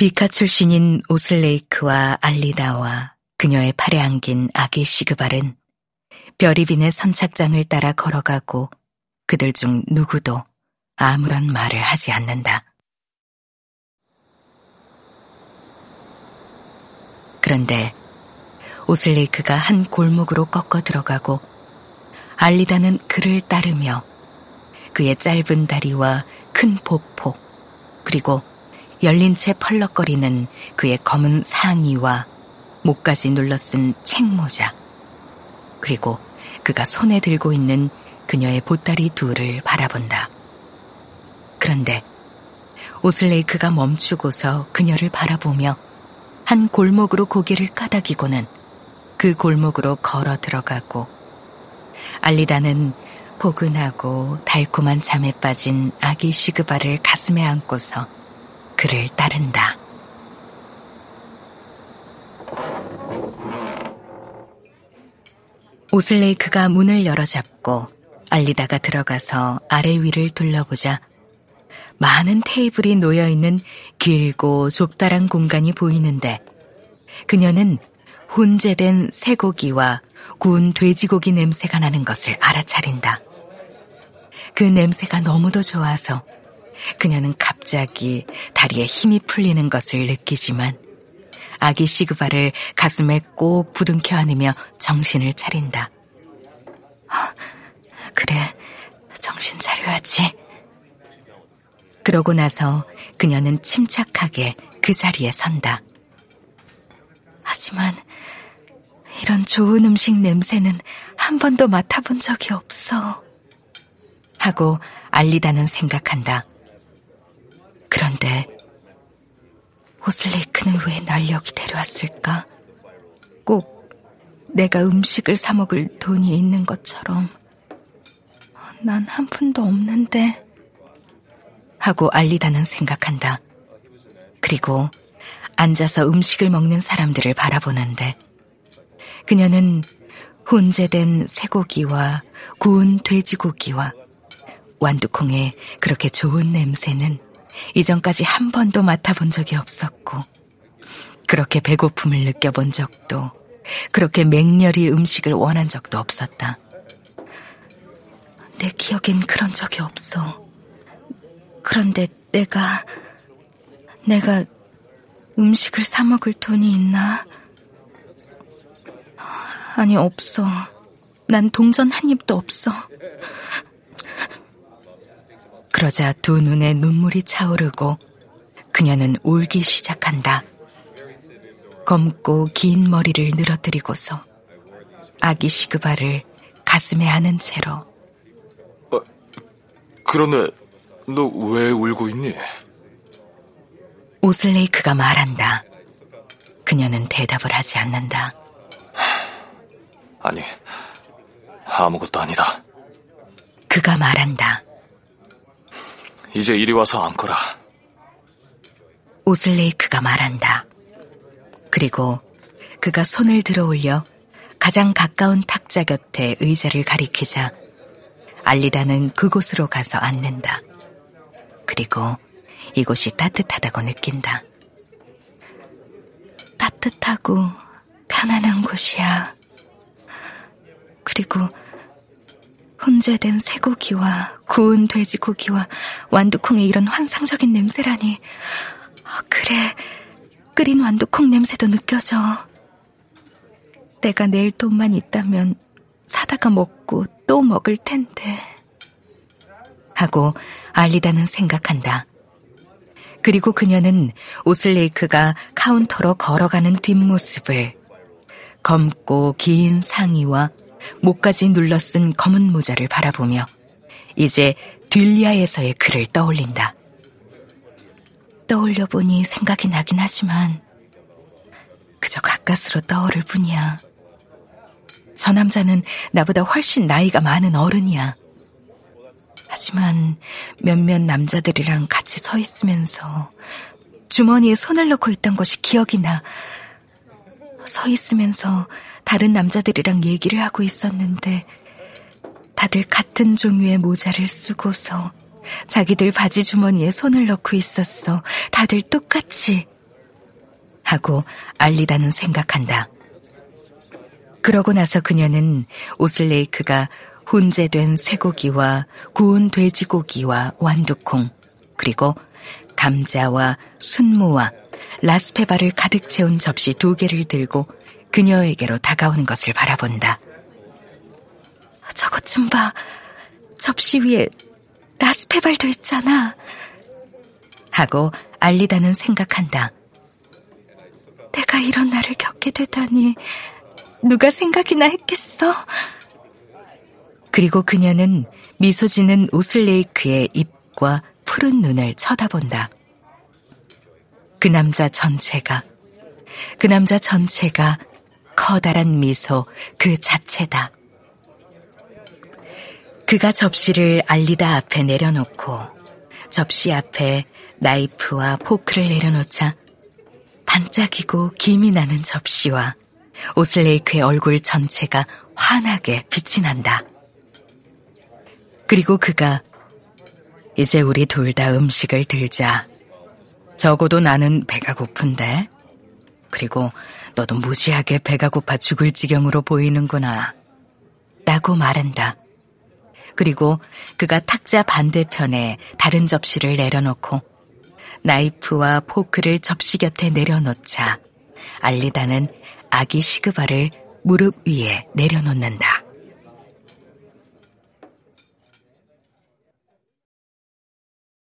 비카 출신인 오슬레이크와 알리다와 그녀의 팔에 안긴 아기 시그발은 별이 비는 선착장을 따라 걸어가고 그들 중 누구도 아무런 말을 하지 않는다. 그런데 오슬레이크가 한 골목으로 꺾어 들어가고 알리다는 그를 따르며 그의 짧은 다리와 큰 보폭 그리고 열린 채 펄럭거리는 그의 검은 상의와 목까지 눌러쓴 책모자 그리고 그가 손에 들고 있는 그녀의 보따리 둘을 바라본다. 그런데 오슬레이크가 멈추고서 그녀를 바라보며 한 골목으로 고개를 까닥이고는 그 골목으로 걸어 들어가고 알리다는 포근하고 달콤한 잠에 빠진 아기 시그바를 가슴에 안고서 그를 따른다. 오슬레이크가 문을 열어잡고 알리다가 들어가서 아래 위를 둘러보자 많은 테이블이 놓여있는 길고 좁다란 공간이 보이는데 그녀는 혼재된 쇠고기와 구운 돼지고기 냄새가 나는 것을 알아차린다. 그 냄새가 너무도 좋아서 그녀는 갑자기 다리에 힘이 풀리는 것을 느끼지만 아기 시그바를 가슴에 꼭 부둥켜 안으며 정신을 차린다. 그래, 정신 차려야지. 그러고 나서 그녀는 침착하게 그 자리에 선다. 하지만 이런 좋은 음식 냄새는 한 번도 맡아본 적이 없어. 하고 알리다는 생각한다. 그런데 오슬레이크는 왜 날 여기 데려왔을까? 꼭 내가 음식을 사 먹을 돈이 있는 것처럼. 난 한 푼도 없는데. 하고 알리다는 생각한다. 그리고 앉아서 음식을 먹는 사람들을 바라보는데 그녀는 혼재된 쇠고기와 구운 돼지고기와 완두콩의 그렇게 좋은 냄새는 이전까지 한 번도 맡아본 적이 없었고 그렇게 배고픔을 느껴본 적도 그렇게 맹렬히 음식을 원한 적도 없었다. 내 기억엔 그런 적이 없어. 그런데 내가 음식을 사 먹을 돈이 있나? 아니, 없어. 난 동전 한 입도 없어. 그러자 두 눈에 눈물이 차오르고 그녀는 울기 시작한다. 검고 긴 머리를 늘어뜨리고서 아기 시그바를 가슴에 안은 채로 그러네. 너 왜 울고 있니? 오슬레이크가 말한다. 그녀는 대답을 하지 않는다. 아니, 아무것도 아니다. 그가 말한다. 이제 이리 와서 안거라. 오슬레이크가 말한다. 그리고 그가 손을 들어 올려 가장 가까운 탁자 곁에 의자를 가리키자 알리다는 그곳으로 가서 앉는다. 그리고 이곳이 따뜻하다고 느낀다. 따뜻하고 편안한 곳이야. 그리고 혼재된 쇠고기와 구운 돼지고기와 완두콩의 이런 환상적인 냄새라니. 그래, 끓인 완두콩 냄새도 느껴져. 내가 낼 돈만 있다면 사다가 먹고 또 먹을 텐데. 하고 알리다는 생각한다. 그리고 그녀는 오슬레이크가 카운터로 걸어가는 뒷모습을 검고 긴 상의와 목까지 눌러쓴 검은 모자를 바라보며 이제 뒬리아에서의 그를 떠올린다. 떠올려보니 생각이 나긴 하지만 그저 가까스로 떠오를 뿐이야. 저 남자는 나보다 훨씬 나이가 많은 어른이야. 하지만 몇몇 남자들이랑 같이 서 있으면서 주머니에 손을 넣고 있던 것이 기억이 나. 서 있으면서 다른 남자들이랑 얘기를 하고 있었는데 다들 같은 종류의 모자를 쓰고서 자기들 바지 주머니에 손을 넣고 있었어. 다들 똑같이. 하고 알리다는 생각한다. 그러고 나서 그녀는 오슬레이크가 훈제된 쇠고기와 구운 돼지고기와 완두콩, 그리고 감자와 순무와 라스페바를 가득 채운 접시 2개를 들고 그녀에게로 다가오는 것을 바라본다. 저것 좀 봐. 접시 위에 라스페발도 있잖아. 하고 알리다는 생각한다. 내가 이런 날을 겪게 되다니 누가 생각이나 했겠어? 그리고 그녀는 미소 지는 오슬레이크의 입과 푸른 눈을 쳐다본다. 그 남자 전체가 커다란 미소 그 자체다. 그가 접시를 알리다 앞에 내려놓고 접시 앞에 나이프와 포크를 내려놓자 반짝이고 김이 나는 접시와 오슬레이크의 얼굴 전체가 환하게 빛이 난다. 그리고 그가 이제 우리 둘 다 음식을 들자. 적어도 나는 배가 고픈데. 그리고 너도 무지하게 배가 고파 죽을 지경으로 보이는구나. 라고 말한다. 그리고 그가 탁자 반대편에 다른 접시를 내려놓고 나이프와 포크를 접시 곁에 내려놓자 알리다는 아기 시그바를 무릎 위에 내려놓는다.